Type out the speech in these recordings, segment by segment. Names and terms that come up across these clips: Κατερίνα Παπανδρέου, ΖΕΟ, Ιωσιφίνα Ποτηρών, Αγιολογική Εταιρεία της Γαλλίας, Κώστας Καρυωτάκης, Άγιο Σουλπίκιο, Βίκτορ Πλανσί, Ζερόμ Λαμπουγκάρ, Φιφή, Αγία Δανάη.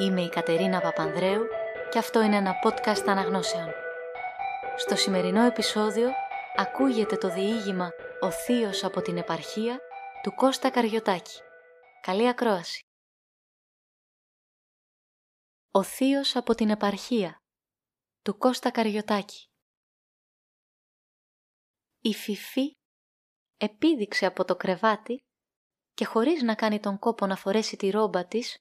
Είμαι η Κατερίνα Παπανδρέου και αυτό είναι ένα podcast αναγνώσεων. Στο σημερινό επεισόδιο ακούγεται το διήγημα «Ο θείος από την επαρχία» του Κώστα Καρυωτάκη. Καλή ακρόαση! Ο θείος από την επαρχία του Κώστα Καρυωτάκη. Η Φιφή επήδηξε από το κρεβάτι και χωρίς να κάνει τον κόπο να φορέσει τη ρόμπα της,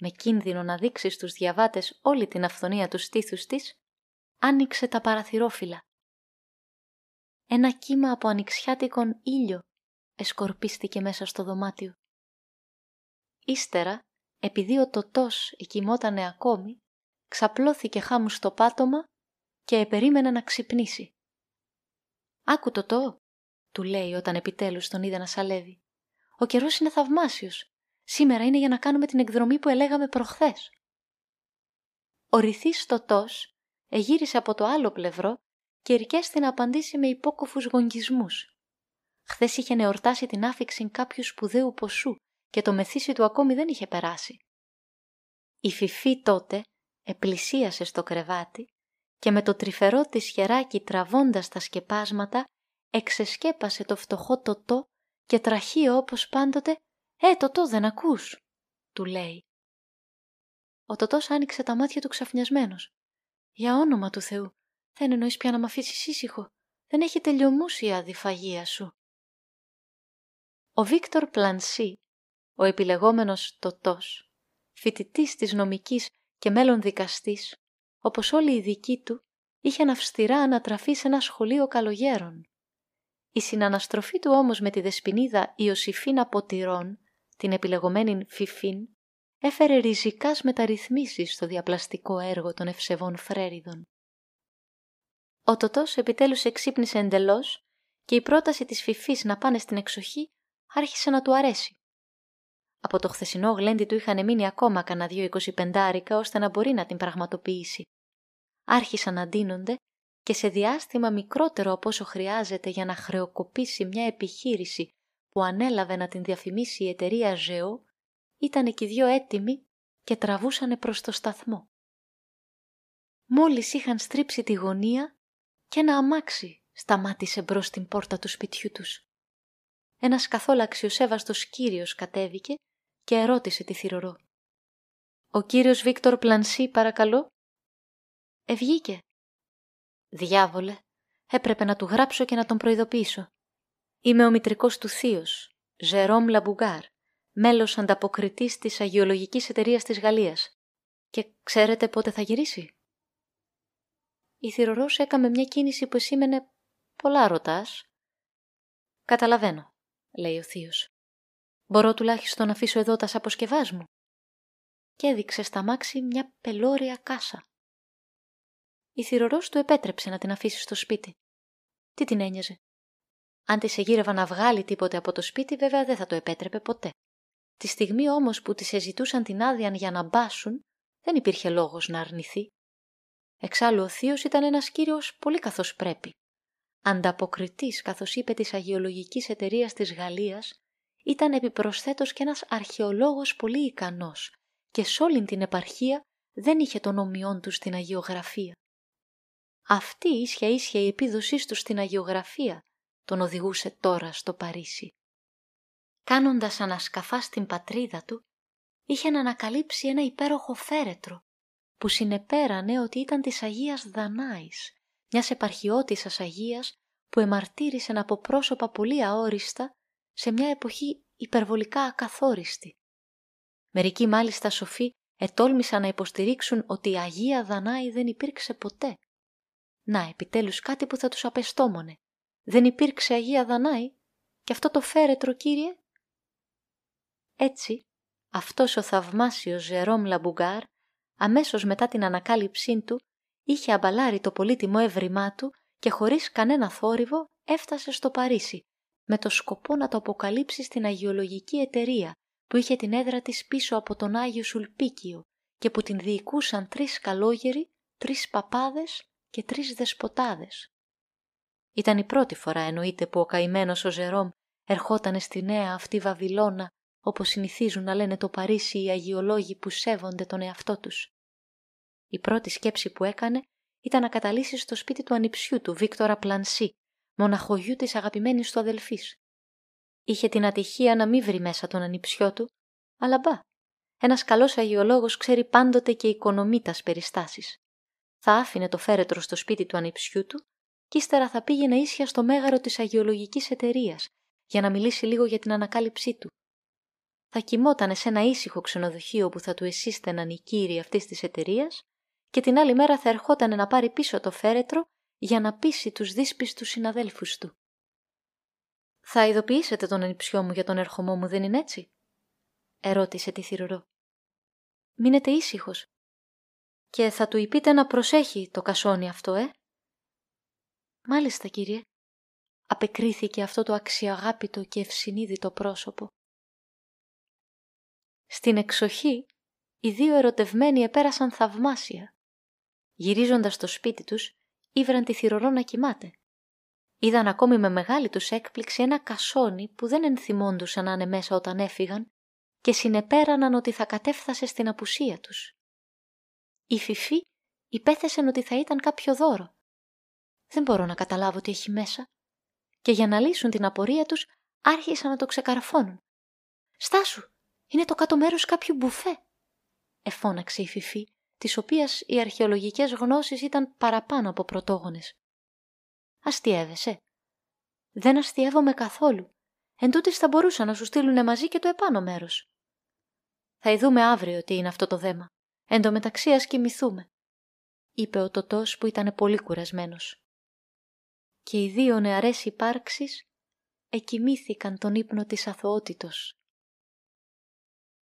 με κίνδυνο να δείξει στους διαβάτες όλη την αυθονία του στήθους της, άνοιξε τα παραθυρόφυλλα. Ένα κύμα από ανοιξιάτικον ήλιο εσκορπίστηκε μέσα στο δωμάτιο. Ύστερα, επειδή ο τοτός κοιμότανε ακόμη, ξαπλώθηκε χάμου στο πάτωμα και επερίμενε να ξυπνήσει. «Άκου τοτό», του λέει όταν επιτέλους τον είδε να σαλεύει. «Ο καιρός είναι θαυμάσιος. Σήμερα είναι για να κάνουμε την εκδρομή που ελέγαμε προχθές». Ο ρυθής τοτός εγύρισε από το άλλο πλευρό και ερκέστη να απαντήσει με υπόκοφους γονγκισμούς. Χθες είχε εορτάσει την άφιξη κάποιου σπουδαίου ποσού και το μεθύσι του ακόμη δεν είχε περάσει. Η Φιφή τότε επλησίασε στο κρεβάτι και με το τρυφερό της χεράκι τραβώντας τα σκεπάσματα εξεσκέπασε το φτωχό τοτό και τραχείο όπως πάντοτε. «Τοτό, δεν ακούς», του λέει. Ο τοτός άνοιξε τα μάτια του ξαφνιασμένος. «Για όνομα του Θεού, δεν εννοείς πια να μ' αφήσεις ήσυχο. Δεν έχει τελειωμούσει η αδιφαγία σου». Ο Βίκτορ Πλανσί, ο επιλεγόμενος τοτός, φοιτητής της νομικής και μέλλον δικαστής, όπως όλοι οι δικοί του, είχε αυστηρά ανατραφεί σε ένα σχολείο καλογέρων. Η συναναστροφή του όμως με τη δεσποινίδα Ιωσιφίνα Ποτηρών, την επιλεγωμένη Φιφίν, έφερε ριζικάς μεταρρυθμίσεις στο διαπλαστικό έργο των ευσεβών φρέριδων. Ο τοτός επιτέλους εξύπνησε εντελώς και η πρόταση της Φιφής να πάνε στην εξοχή άρχισε να του αρέσει. Από το χθεσινό γλέντι του είχαν μείνει ακόμα κανένα 2-25 άρικα ώστε να μπορεί να την πραγματοποιήσει. Άρχισαν να ντύνονται και σε διάστημα μικρότερο από όσο χρειάζεται για να χρεοκοπήσει μια επιχείρηση που ανέλαβε να την διαφημίσει η εταιρεία ΖΕΟ, ήταν εκεί δυο έτοιμοι και τραβούσανε προς το σταθμό. Μόλις είχαν στρίψει τη γωνία και ένα αμάξι σταμάτησε μπρος στην πόρτα του σπιτιού τους. Ένας καθόλου αξιοσέβαστος κύριος κατέβηκε και ερώτησε τη θυρωρό. «Ο κύριος Βίκτορ Πλανσί, παρακαλώ?» «Ευγήκε». «Διάβολε, έπρεπε να του γράψω και να τον προειδοποιήσω. Είμαι ο μητρικός του θείος, Ζερόμ Λαμπουγκάρ, μέλος ανταποκριτής της Αγιολογικής Εταιρείας της Γαλλίας. Και ξέρετε πότε θα γυρίσει?» Η θυρωρός έκαμε μια κίνηση που σήμαινε «πολλά ρωτάς». «Καταλαβαίνω», λέει ο θείος. «Μπορώ τουλάχιστον να αφήσω εδώ τα σαποσκευάς μου?» Και έδειξε στα μάξι μια πελώρια κάσα. Η θυρωρός του επέτρεψε να την αφήσει στο σπίτι. Τι την ένοιαζε? Αν της εγύρευα να βγάλει τίποτε από το σπίτι, βέβαια δεν θα το επέτρεπε ποτέ. Τη στιγμή όμως που της εζητούσαν την άδεια για να μπάσουν, δεν υπήρχε λόγος να αρνηθεί. Εξάλλου ο θείος ήταν ένας κύριος πολύ καθώς πρέπει. Ανταποκριτής, καθώς είπε, της Αγιολογικής Εταιρείας της Γαλλίας, ήταν επιπροσθέτως και ένας αρχαιολόγος πολύ ικανός και σε όλη την επαρχία δεν είχε τον ομοιόν του στην αγιογραφία. Αυτή ίσια η επίδοσή του στην αγιογραφία τον οδηγούσε τώρα στο Παρίσι. Κάνοντας ανασκαφά στην πατρίδα του, είχε ανακαλύψει ένα υπέροχο φέρετρο που συνεπέρανε ότι ήταν της Αγίας Δανάης, μιας επαρχιώτισσας Αγίας που εμαρτύρησαν από πρόσωπα πολύ αόριστα σε μια εποχή υπερβολικά ακαθόριστη. Μερικοί μάλιστα σοφοί ετόλμησαν να υποστηρίξουν ότι η Αγία Δανάη δεν υπήρξε ποτέ. Να, επιτέλους κάτι που θα τους απεστόμωνε. Δεν υπήρξε Αγία Δανάη και αυτό το φέρετρο, κύριε? Έτσι, αυτός ο θαυμάσιος Ζερόμ Λαμπουγκάρ, αμέσως μετά την ανακάλυψή του, είχε αμπαλάρει το πολύτιμο εύρημά του και χωρίς κανένα θόρυβο έφτασε στο Παρίσι, με το σκοπό να το αποκαλύψει στην Αγιολογική Εταιρεία, που είχε την έδρα της πίσω από τον Άγιο Σουλπίκιο και που την διοικούσαν 3 καλόγεροι, 3 παπάδες και 3 δεσποτάδες. Ήταν η πρώτη φορά, εννοείται, που ο καημένος ο Ζερόμ ερχότανε στη νέα αυτή Βαβυλώνα όπως συνηθίζουν να λένε το Παρίσι οι αγιολόγοι που σέβονται τον εαυτό τους. Η πρώτη σκέψη που έκανε ήταν να καταλύσει στο σπίτι του ανιψιού του, Βίκτορα Πλανσί, μοναχογιού της αγαπημένης του αδελφής. Είχε την ατυχία να μην βρει μέσα τον ανιψιό του, αλλά μπα. Ένας καλός αγιολόγος ξέρει πάντοτε και οικονομεί τας περιστάσεις. Θα άφηνε το φέρετρο στο σπίτι του ανιψιού του και ύστερα θα πήγαινε ίσια στο μέγαρο της Αγιολογικής Εταιρείας για να μιλήσει λίγο για την ανακάλυψή του. Θα κοιμότανε σε ένα ήσυχο ξενοδοχείο που θα του εσύστεναν οι κύριοι αυτής της εταιρείας και την άλλη μέρα θα ερχότανε να πάρει πίσω το φέρετρο για να πείσει τους δύσπιστους συναδέλφους του. «Θα ειδοποιήσετε τον ανιψιό μου για τον ερχομό μου, δεν είναι έτσι?» ερώτησε τη θηρουρό. «Μείνετε ήσυχος. Και θα του είπείτε να προσέχει το κασόνι αυτό, «Μάλιστα, κύριε», απεκρίθηκε αυτό το αξιαγάπητο και ευσυνείδητο πρόσωπο. Στην εξοχή, οι δύο ερωτευμένοι επέρασαν θαυμάσια. Γυρίζοντας στο σπίτι τους, ήβραν τη θηρορό να κοιμάται. Είδαν ακόμη με μεγάλη τους έκπληξη ένα κασόνι που δεν ενθυμόντουσαν να είναι μέσα όταν έφυγαν και συνεπέραναν ότι θα κατέφθασε στην απουσία τους. Η Φιφή υπέθεσε ότι θα ήταν κάποιο δώρο. «Δεν μπορώ να καταλάβω τι έχει μέσα», και για να λύσουν την απορία τους άρχισαν να το ξεκαρφώνουν. «Στάσου, είναι το κάτω μέρος κάποιου μπουφέ», εφώναξε η Φιφή, της οποίας οι αρχαιολογικές γνώσεις ήταν παραπάνω από πρωτόγονες. «Αστιεύεσαι?» «Δεν αστιεύομαι καθόλου. Εντούτοις θα μπορούσαν να σου στείλουν μαζί και το επάνω μέρος». «Θα ειδούμε αύριο τι είναι αυτό το δέμα. Εν τω μεταξύ ας κοιμηθούμε», είπε ο Τωτός που ήταν πολύ κουρασμένος. Και οι δύο νεαρές υπάρξεις εκοιμήθηκαν τον ύπνο της αθωότητος.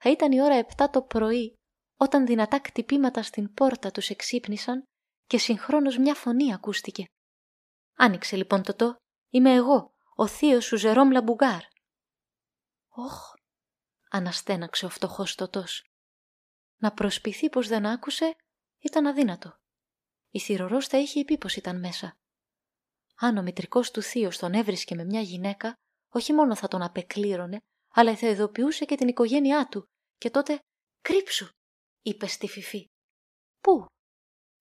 Θα ήταν η ώρα 7 το πρωί όταν δυνατά κτυπήματα στην πόρτα τους εξύπνησαν και συγχρόνως μια φωνή ακούστηκε. «Άνοιξε λοιπόν, Τωτό, είμαι εγώ, ο θείος σου Ζερόμ Λαμπουγκάρ». «Όχ», αναστέναξε ο φτωχός Τωτός. Να προσποιηθεί πως δεν άκουσε ήταν αδύνατο. Η θηρορός θα είχε πει πως ήταν μέσα. Αν ο μητρικός του θείος τον έβρισκε με μια γυναίκα, όχι μόνο θα τον απεκλήρωνε, αλλά θα ειδοποιούσε και την οικογένειά του. Και τότε «Κρύψου», είπε στη Φιφή. «Πού?»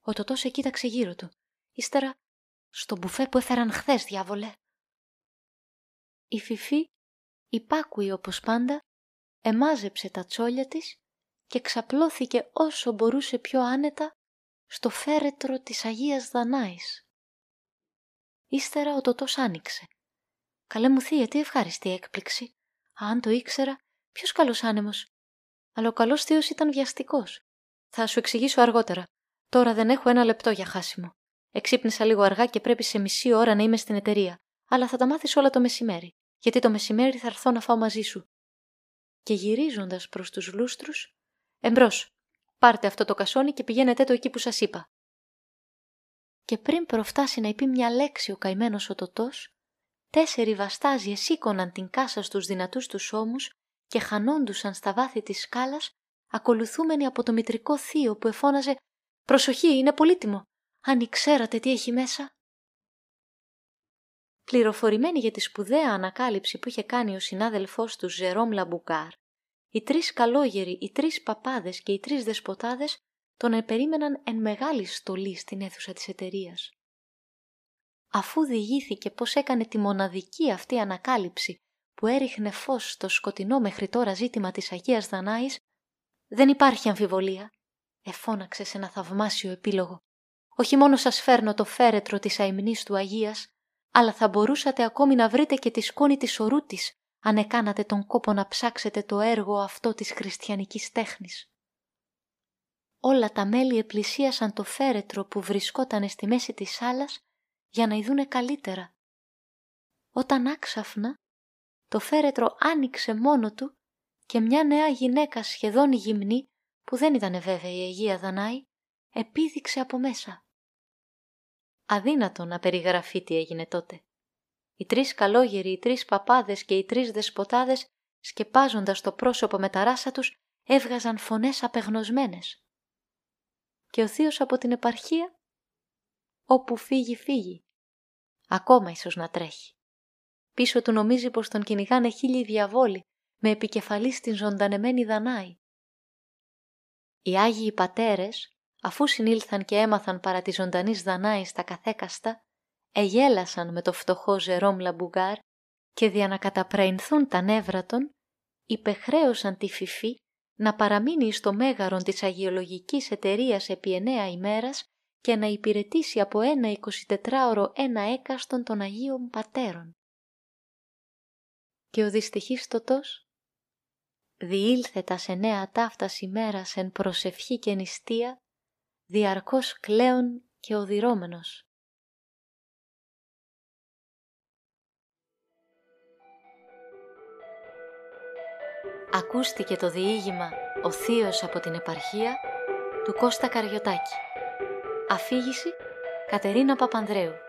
Ο Τωτός εκοίταξε γύρω του. Ύστερα «Στο μπουφέ που έφεραν χθες, διάβολε». Η Φιφή, υπάκουη όπως πάντα, εμάζεψε τα τσόλια της και ξαπλώθηκε όσο μπορούσε πιο άνετα στο φέρετρο της Αγίας Δανάης. Ύστερα ο Τωτός άνοιξε. «Καλέ μου θύε, τι ευχάριστη έκπληξη. Αν το ήξερα, ποιος καλός άνεμος. Αλλά ο καλός θείος ήταν βιαστικός. Θα σου εξηγήσω αργότερα. Τώρα δεν έχω ένα λεπτό για χάσιμο. Εξύπνησα λίγο αργά και πρέπει σε μισή ώρα να είμαι στην εταιρεία. Αλλά θα τα μάθεις όλα το μεσημέρι. Γιατί το μεσημέρι θα έρθω να φάω μαζί σου». Και γυρίζοντας προς τους λούστρους, «Εμπρός, πάρτε αυτό το κασόνι και πηγαίνετε το εκεί που σας είπα». Και πριν προφτάσει να είπε μια λέξη ο καημένος ο Τωτός, 4 βαστάζιες σήκωναν την κάσα στους δυνατούς τους ώμους και χανόντουσαν στα βάθη της σκάλας, ακολουθούμενοι από το μητρικό θείο που εφώναζε «Προσοχή, είναι πολύτιμο! Αν ήξερατε τι έχει μέσα!» Πληροφορημένοι για τη σπουδαία ανακάλυψη που είχε κάνει ο συνάδελφός του Ζερόμ Λαμπουγκάρ, οι 3 καλόγεροι, οι 3 παπάδες και οι 3 δεσποτάδες τον επερίμεναν εν μεγάλη στολή στην αίθουσα της εταιρείας. Αφού διηγήθηκε πως έκανε τη μοναδική αυτή ανακάλυψη που έριχνε φως στο σκοτεινό μέχρι τώρα ζήτημα της Αγίας Δανάης, «Δεν υπάρχει αμφιβολία», εφώναξε σε ένα θαυμάσιο επίλογο. «Όχι μόνο σας φέρνω το φέρετρο της αημνής του Αγίας, αλλά θα μπορούσατε ακόμη να βρείτε και τη σκόνη της ορού της, αν εκάνατε τον κόπο να ψάξετε το έργο αυτό της χριστιανικής τέχνης». Όλα τα μέλη επλησίασαν το φέρετρο που βρισκότανε στη μέση της σάλας για να ειδούνε καλύτερα. Όταν άξαφνα, το φέρετρο άνοιξε μόνο του και μια νέα γυναίκα σχεδόν γυμνή, που δεν ήταν βέβαια η Αγία Δανάη, επήδηξε από μέσα. Αδύνατο να περιγραφεί τι έγινε τότε. Οι 3 καλόγεροι, οι 3 παπάδες και οι 3 δεσποτάδες, σκεπάζοντας το πρόσωπο με τα ράσα τους, έβγαζαν φωνές απεγνωσμένες. Και ο θείος από την επαρχία, όπου φύγει φύγει, ακόμα ίσως να τρέχει. Πίσω του νομίζει πως τον κυνηγάνε 1000 διαβόλοι με επικεφαλή στην ζωντανεμένη Δανάη. Οι Άγιοι Πατέρες, αφού συνήλθαν και έμαθαν παρά τη ζωντανής Δανάης τα καθέκαστα, εγέλασαν με το φτωχό Ζερόμ Λαμπουγκάρ και δια να καταπραϊνθούν τα νεύρα των, υπεχρέωσαν τη Φυφή να παραμείνει στο μέγαρον της Αγιολογικής Εταιρείας επί 9 ημέρας και να υπηρετήσει από 1 24ωρο 1 έκαστον των Αγίων Πατέρων. Και ο δυστυχίστοτος διήλθε τας 9 ταύτας ημέρας εν προσευχή και νηστεία, διαρκώς κλαίων και οδυρώμενος. Ακούστηκε το διήγημα «Ο Θείος από την Επαρχία» του Κώστα Καρυωτάκη. Αφήγηση Κατερίνα Παπανδρέου.